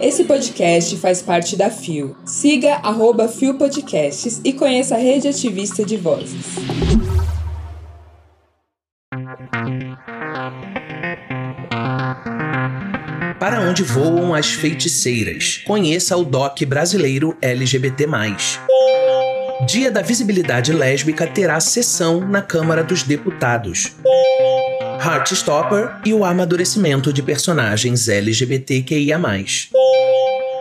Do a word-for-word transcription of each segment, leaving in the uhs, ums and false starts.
Esse podcast faz parte da F I O. Siga arroba F I O Podcasts e conheça a Rede Ativista de Vozes. Para Onde Voam as Feiticeiras? Conheça o D O C brasileiro L G B T mais. Dia da Visibilidade Lésbica terá sessão na Câmara dos Deputados. Heartstopper e o amadurecimento de personagens L G B T Q I A mais.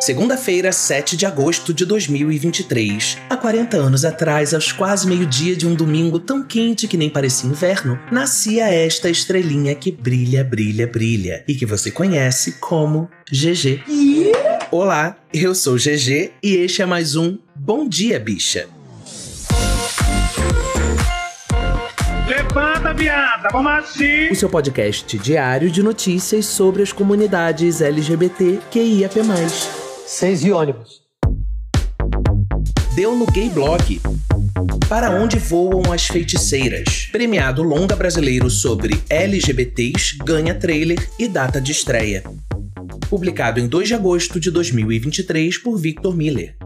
Segunda-feira, sete de agosto de dois mil e vinte e três, há quarenta anos atrás, aos quase meio-dia de um domingo tão quente que nem parecia inverno, nascia esta estrelinha que brilha, brilha, brilha, e que você conhece como G G. Olá, eu sou G G e este é mais um Bom Dia, Bicha. Levanta, viada, vamos assim. O seu podcast diário de notícias sobre as comunidades L G B T Q I A mais. Seis e ônibus. Deu no Gay Blog. Para Onde Voam as Feiticeiras? Premiado longa brasileiro sobre L G B Ts, ganha trailer e data de estreia. Publicado em dois de agosto de dois mil e vinte e três por Victor Miller.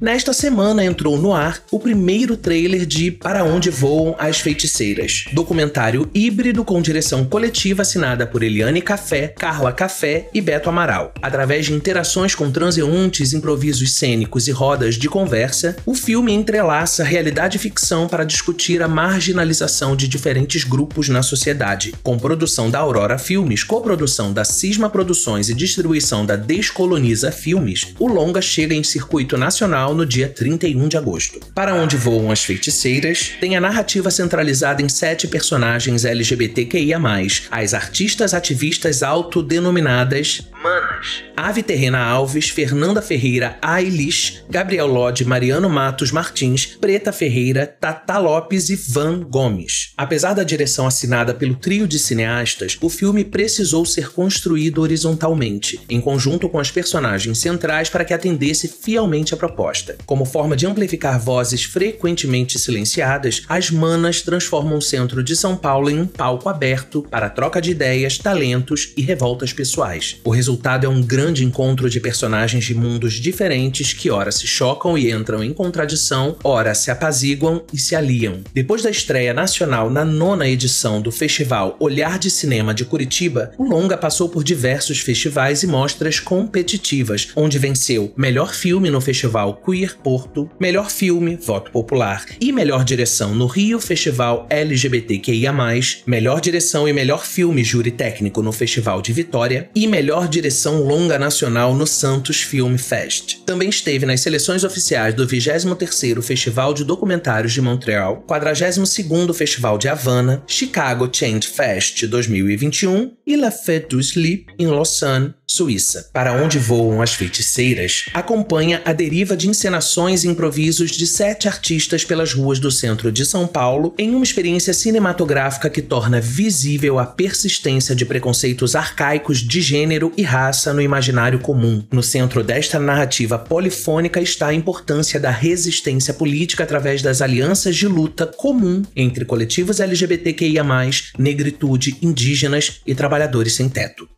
Nesta semana entrou no ar o primeiro trailer de Para Onde Voam as Feiticeiras, documentário híbrido com direção coletiva assinada por Eliane Café, Carla Café e Beto Amaral. Através de interações com transeuntes, improvisos cênicos e rodas de conversa, o filme entrelaça realidade e ficção para discutir a marginalização de diferentes grupos na sociedade. Com produção da Aurora Filmes, coprodução da Cisma Produções e distribuição da Descoloniza Filmes, o longa chega em circuito nacional no dia trinta e um de agosto. Para Onde Voam as Feiticeiras tem a narrativa centralizada em sete personagens L G B T Q I A mais, as artistas ativistas autodenominadas manas: Ave Terrena Alves, Fernanda Ferreira, Ailish, Gabriel Lodi, Mariano Matos Martins, Preta Ferreira, Tata Lopes e Van Gomes. Apesar da direção assinada pelo trio de cineastas, o filme precisou ser construído horizontalmente, em conjunto com as personagens centrais para que atendesse fielmente a proposta. Como forma de amplificar vozes frequentemente silenciadas, as manas transformam o centro de São Paulo em um palco aberto para a troca de ideias, talentos e revoltas pessoais. O resultado é um grande encontro de personagens de mundos diferentes que ora se chocam e entram em contradição, ora se apaziguam e se aliam. Depois da estreia nacional na nona edição do Festival Olhar de Cinema de Curitiba, o longa passou por diversos festivais e mostras competitivas, onde venceu melhor filme no Festival Queer Porto, melhor filme, voto popular, e melhor direção no Rio Festival L G B T Q I A mais, melhor direção e melhor filme júri técnico no Festival de Vitória e melhor direção longa nacional no Santos Film Fest. Também esteve nas seleções oficiais do vigésimo terceiro Festival de Documentários de Montreal, quadragésimo segundo Festival de Havana, Chicago Change Fest dois mil e vinte e um e La Fête du Slip em Lausanne, Suíça. Para Onde Voam as Feiticeiras acompanha a deriva de encenações e improvisos de sete artistas pelas ruas do centro de São Paulo em uma experiência cinematográfica que torna visível a persistência de preconceitos arcaicos de gênero e raça no imaginário comum. No centro desta narrativa polifônica está a importância da resistência política através das alianças de luta comum entre coletivos L G B T Q I A mais, negritude, indígenas e trabalhadores sem teto.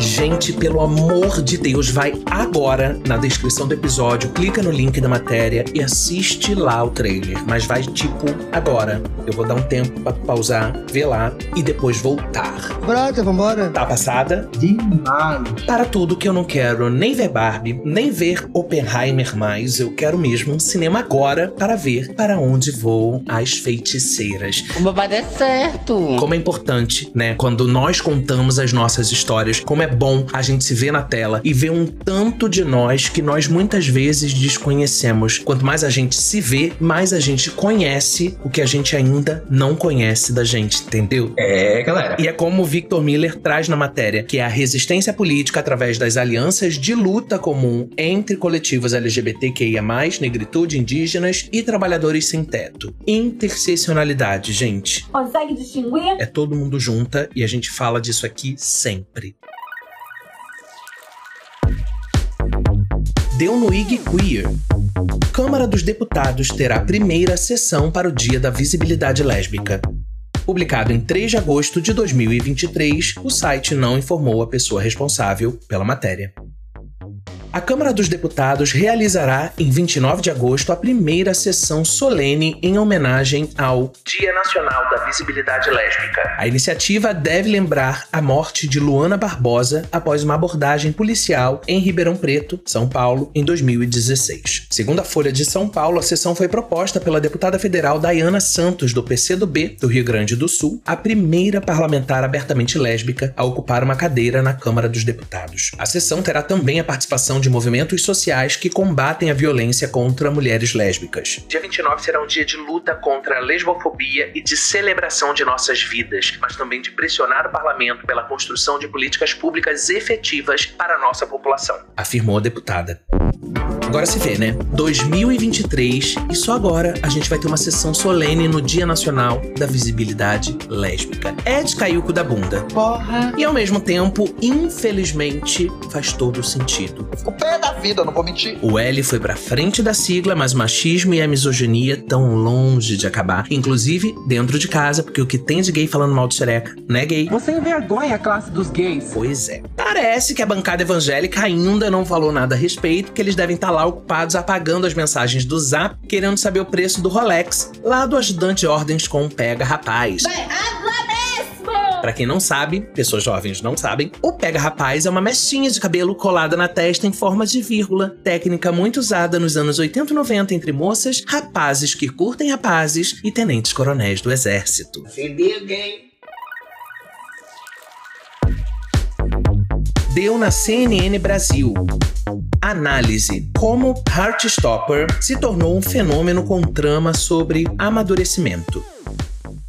Gente, pelo amor de Deus, vai agora na descrição do episódio, clica no link da matéria e assiste lá o trailer. Mas vai, tipo, agora. Eu vou dar um tempo pra pausar, ver lá e depois voltar. Brota, vambora. Tá passada? Demais. Para tudo que eu não quero nem ver Barbie, nem ver Oppenheimer mais, eu quero mesmo um cinema agora para ver Para Onde Voam as Feiticeiras. O babado é certo. Como é importante, né? Quando nós contamos as nossas histórias, como é bom a gente se ver na tela e ver um tanto de nós que nós muitas vezes desconhecemos. Quanto mais a gente se vê, mais a gente conhece o que a gente ainda não conhece da gente, entendeu? É, galera. E é como o Victor Miller traz na matéria, que é a resistência política através das alianças de luta comum entre coletivos L G B T Q I A mais, negritude, indígenas e trabalhadores sem teto. Interseccionalidade, gente. Consegue distinguir? É todo mundo junta e a gente fala disso aqui sempre. Deu no I G Queer. Câmara dos Deputados terá a primeira sessão para o Dia da Visibilidade Lésbica. publicado em três de agosto de dois mil e vinte e três, o site não informou a pessoa responsável pela matéria. A Câmara dos Deputados realizará, em vinte e nove de agosto, a primeira sessão solene em homenagem ao Dia Nacional da Visibilidade Lésbica. A iniciativa deve lembrar a morte de Luana Barbosa após uma abordagem policial em Ribeirão Preto, São Paulo, em dois mil e dezesseis. Segundo a Folha de São Paulo, a sessão foi proposta pela deputada federal Dayana Santos, do P C do B, do Rio Grande do Sul, a primeira parlamentar abertamente lésbica a ocupar uma cadeira na Câmara dos Deputados. A sessão terá também a participação de movimentos sociais que combatem a violência contra mulheres lésbicas. Dia vinte e nove será um dia de luta contra a lesbofobia e de celebração de nossas vidas, mas também de pressionar o parlamento pela construção de políticas públicas efetivas para a nossa população, afirmou a deputada. Agora se vê, né? dois mil e vinte e três, e só agora a gente vai ter uma sessão solene no Dia Nacional da Visibilidade Lésbica. É de cair o cu da bunda. Porra! E ao mesmo tempo, infelizmente, faz todo sentido. Eu fico pé da vida, não vou mentir. O L foi pra frente da sigla, mas o machismo e a misoginia tão longe de acabar. Inclusive, dentro de casa, porque o que tem de gay falando mal de xereca, né, gay? Você envergonha a classe dos gays. Pois é. Parece que a bancada evangélica ainda não falou nada a respeito, que eles devem estar lá ocupados apagando as mensagens do Zap, querendo saber o preço do Rolex, lá do ajudante de ordens com um pega rapaz. Vai, pra quem não sabe, pessoas jovens não sabem, o pega rapaz é uma mechinha de cabelo colada na testa em forma de vírgula, técnica muito usada nos anos oitenta e noventa entre moças, rapazes que curtem rapazes e tenentes coronéis do exército. Se liga, hein? Deu na C N N Brasil. Análise: como Heartstopper se tornou um fenômeno com trama sobre amadurecimento.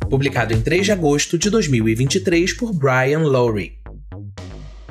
Publicado em três de agosto de dois mil e vinte e três por Brian Lowry.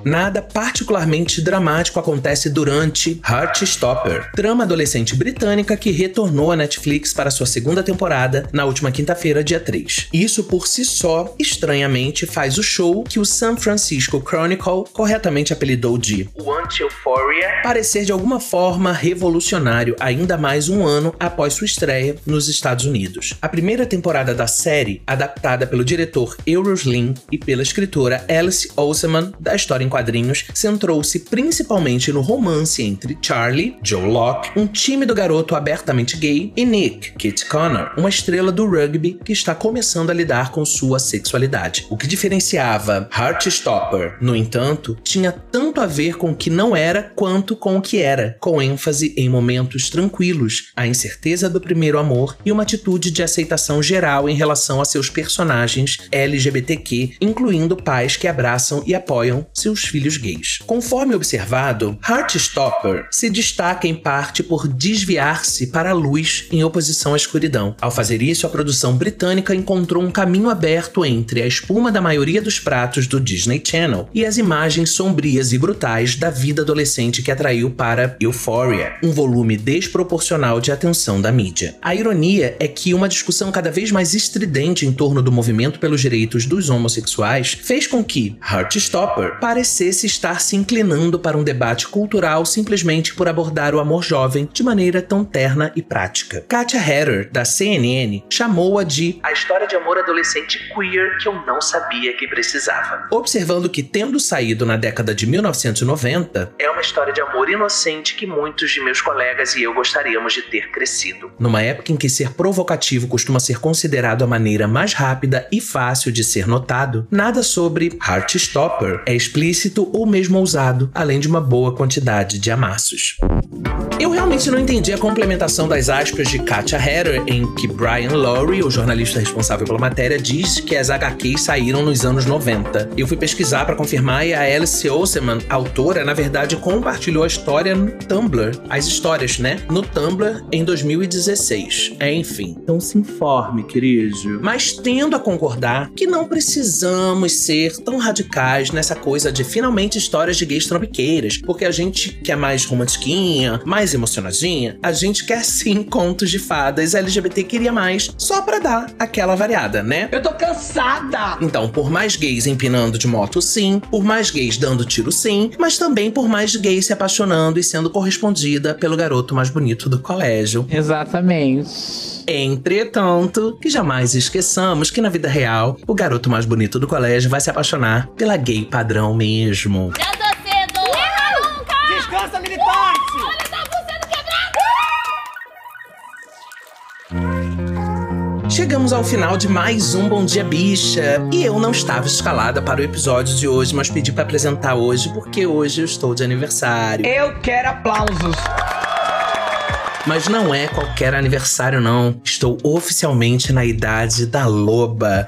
Nada particularmente dramático acontece durante Heartstopper, trama adolescente britânica que retornou à Netflix para sua segunda temporada na última quinta-feira, dia três. Isso por si só, estranhamente, faz o show que o San Francisco Chronicle corretamente apelidou de O Anti-Euphoria parecer de alguma forma revolucionário, ainda mais um ano após sua estreia nos Estados Unidos. A primeira temporada da série, adaptada pelo diretor Euros Lynn e pela escritora Alice Oseman, da história em quadrinhos, centrou-se principalmente no romance entre Charlie, Joe Locke, um tímido garoto abertamente gay, e Nick, Kit Connor, uma estrela do rugby que está começando a lidar com sua sexualidade. O que diferenciava Heartstopper, no entanto, tinha tanto a ver com o que não era quanto com o que era, com ênfase em momentos tranquilos, a incerteza do primeiro amor e uma atitude de aceitação geral em relação a seus personagens L G B T Q, incluindo pais que abraçam e apoiam seus filhos gays. Conforme observado, Heartstopper se destaca em parte por desviar-se para a luz em oposição à escuridão. Ao fazer isso, a produção britânica encontrou um caminho aberto entre a espuma da maioria dos pratos do Disney Channel e as imagens sombrias e brutais da vida adolescente que atraiu para Euphoria, um volume desproporcional de atenção da mídia. A ironia é que uma discussão cada vez mais estridente em torno do movimento pelos direitos dos homossexuais fez com que Heartstopper parecesse estar se inclinando para um debate cultural simplesmente por abordar o amor jovem de maneira tão terna e prática. Katia Herrer, da C N N, chamou-a de a história de amor adolescente queer que eu não sabia que precisava, observando que, tendo saído na década de mil novecentos e noventa, é uma história de amor inocente que muitos de meus colegas e eu gostaríamos de ter crescido. Numa época em que ser provocativo costuma ser considerado a maneira mais rápida e fácil de ser notado, nada sobre Heartstopper é explícito ou mesmo ousado, além de uma boa quantidade de amassos. Eu realmente não entendi a complementação das aspas de Katia Herrer em que Brian Lowry, o jornalista responsável pela matéria, diz que as H Qs saíram nos anos noventa. Eu fui pesquisar para confirmar e a Alice Oseman, autora, na verdade compartilhou a história no Tumblr, as histórias, né? No Tumblr em dois mil e dezesseis. É, enfim, então se informe, querido. Mas tendo a concordar que não precisamos ser tão radicais nessa coisa coisa de finalmente histórias de gays trambiqueiras, porque a gente que é mais romantiquinha, mais emocionadinha, a gente quer sim contos de fadas L G B T queria mais, só pra dar aquela variada, né? Eu tô cansada! Então, por mais gays empinando de moto sim, por mais gays dando tiro sim, mas também por mais gays se apaixonando e sendo correspondida pelo garoto mais bonito do colégio. Exatamente. Entretanto, que jamais esqueçamos que na vida real, o garoto mais bonito do colégio vai se apaixonar pela gay padrão mesmo. Já tô cedo! Leva nunca! Descansa, militante! Uh! Olha, tá sendo quebrado! Uh! Chegamos ao final de mais um Bom Dia Bicha. E eu não estava escalada para o episódio de hoje, mas pedi para apresentar hoje, porque hoje eu estou de aniversário. Eu quero aplausos! Mas não é qualquer aniversário, não. Estou oficialmente na idade da loba.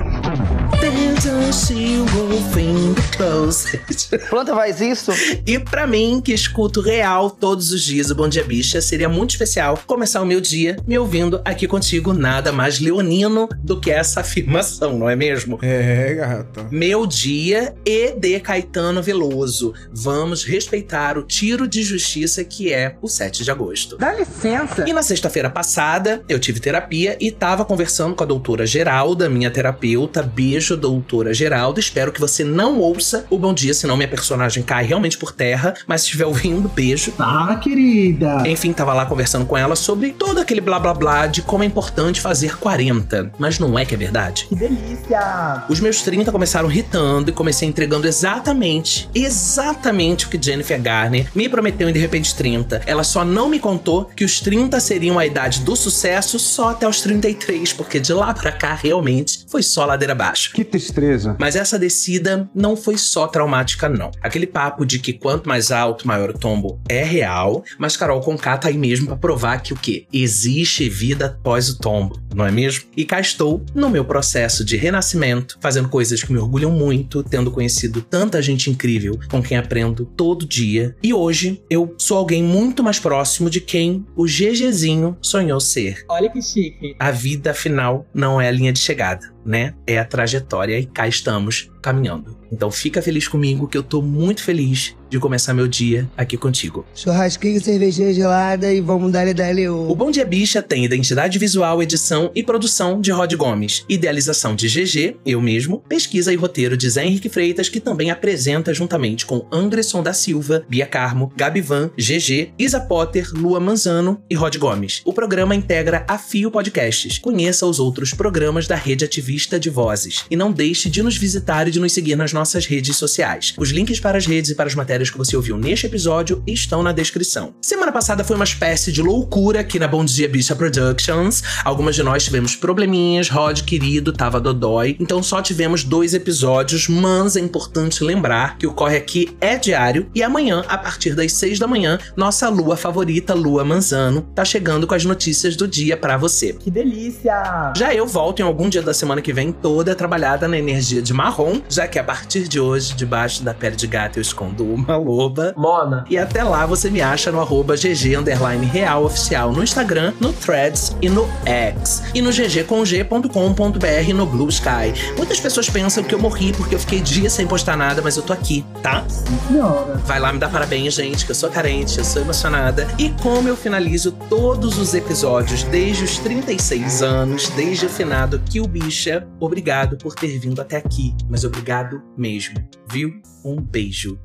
Pronto, faz isso. E pra mim, que escuto real todos os dias o Bom Dia Bicha, seria muito especial começar o meu dia me ouvindo aqui contigo. Nada mais leonino do que essa afirmação, não é mesmo? É, gata. Meu dia e de Caetano Veloso. Vamos respeitar o tiro de justiça que é o sete de agosto. Dá licença. E na sexta-feira passada, eu tive terapia e tava conversando com a doutora Geralda, minha terapeuta. Beijo, doutora Geralda. Espero que você não ouça o Bom Dia, senão minha personagem cai realmente por terra. Mas se estiver ouvindo, beijo. Tá, querida. Enfim, tava lá conversando com ela sobre todo aquele blá blá blá de como é importante fazer quarenta. Mas não é que é verdade? Que delícia! Os meus trinta começaram irritando e comecei entregando exatamente, exatamente o que Jennifer Garner me prometeu em De Repente trinta. Ela só não me contou que os trinta seriam a idade do sucesso só até os trinta e três, porque de lá pra cá, realmente, foi só ladeira abaixo. Que tristeza. Mas essa descida não foi só traumática, não. Aquele papo de que quanto mais alto, maior o tombo é real, mas Carol Conká tá aí mesmo pra provar que o quê? Existe vida após o tombo, não é mesmo? E cá estou, no meu processo de renascimento, fazendo coisas que me orgulham muito, tendo conhecido tanta gente incrível, com quem aprendo todo dia. E hoje, eu sou alguém muito mais próximo de quem o GGzinho sonhou ser. Olha que chique. A vida, afinal, não é a linha de chegada, né? É a trajetória e cá estamos caminhando. Então fica feliz comigo, que eu tô muito feliz de começar meu dia aqui contigo. Churrasquinho, cervejinha gelada e vamos dar-lhe, dar-lhe o... O Bom Dia Bicha tem identidade visual, edição e produção de Rod Gomes, idealização de G G, eu mesmo, pesquisa e roteiro de Zé Henrique Freitas, que também apresenta juntamente com Anderson da Silva, Bia Carmo, Gabi Van, G G, Isa Potter, Lua Manzano e Rod Gomes. O programa integra a F I O Podcasts. Conheça os outros programas da Rede Ativista de Vozes. E não deixe de nos visitar e de nos seguir nas nossas redes sociais. Os links para as redes e para as matérias que você ouviu neste episódio estão na descrição. Semana passada foi uma espécie de loucura aqui na Bom Dia Bicha Productions. Algumas de nós tivemos probleminhas, Rod, querido, tava dodói. Então só tivemos dois episódios, mas é importante lembrar que o Corre Aqui é diário e amanhã, a partir das seis da manhã, nossa lua favorita, Lua Manzano, tá chegando com as notícias do dia pra você. Que delícia! Já eu volto em algum dia da semana que vem toda trabalhada na energia de marrom, já que a partir de hoje, debaixo da pele de gato, eu escondo uma loba, Mona. E até lá você me acha no arroba G G underline real oficial no Instagram, no Threads e no X. E no g g com g ponto com ponto b r no Blue Sky. Muitas pessoas pensam que eu morri porque eu fiquei dias sem postar nada, mas eu tô aqui, tá? Senhora. Vai lá me dar parabéns, gente, que eu sou carente, eu sou emocionada. E como eu finalizo todos os episódios desde os trinta e seis anos, desde o finado Kill Bicha, obrigado por ter vindo até aqui. Mas obrigado mesmo, viu? Um beijo.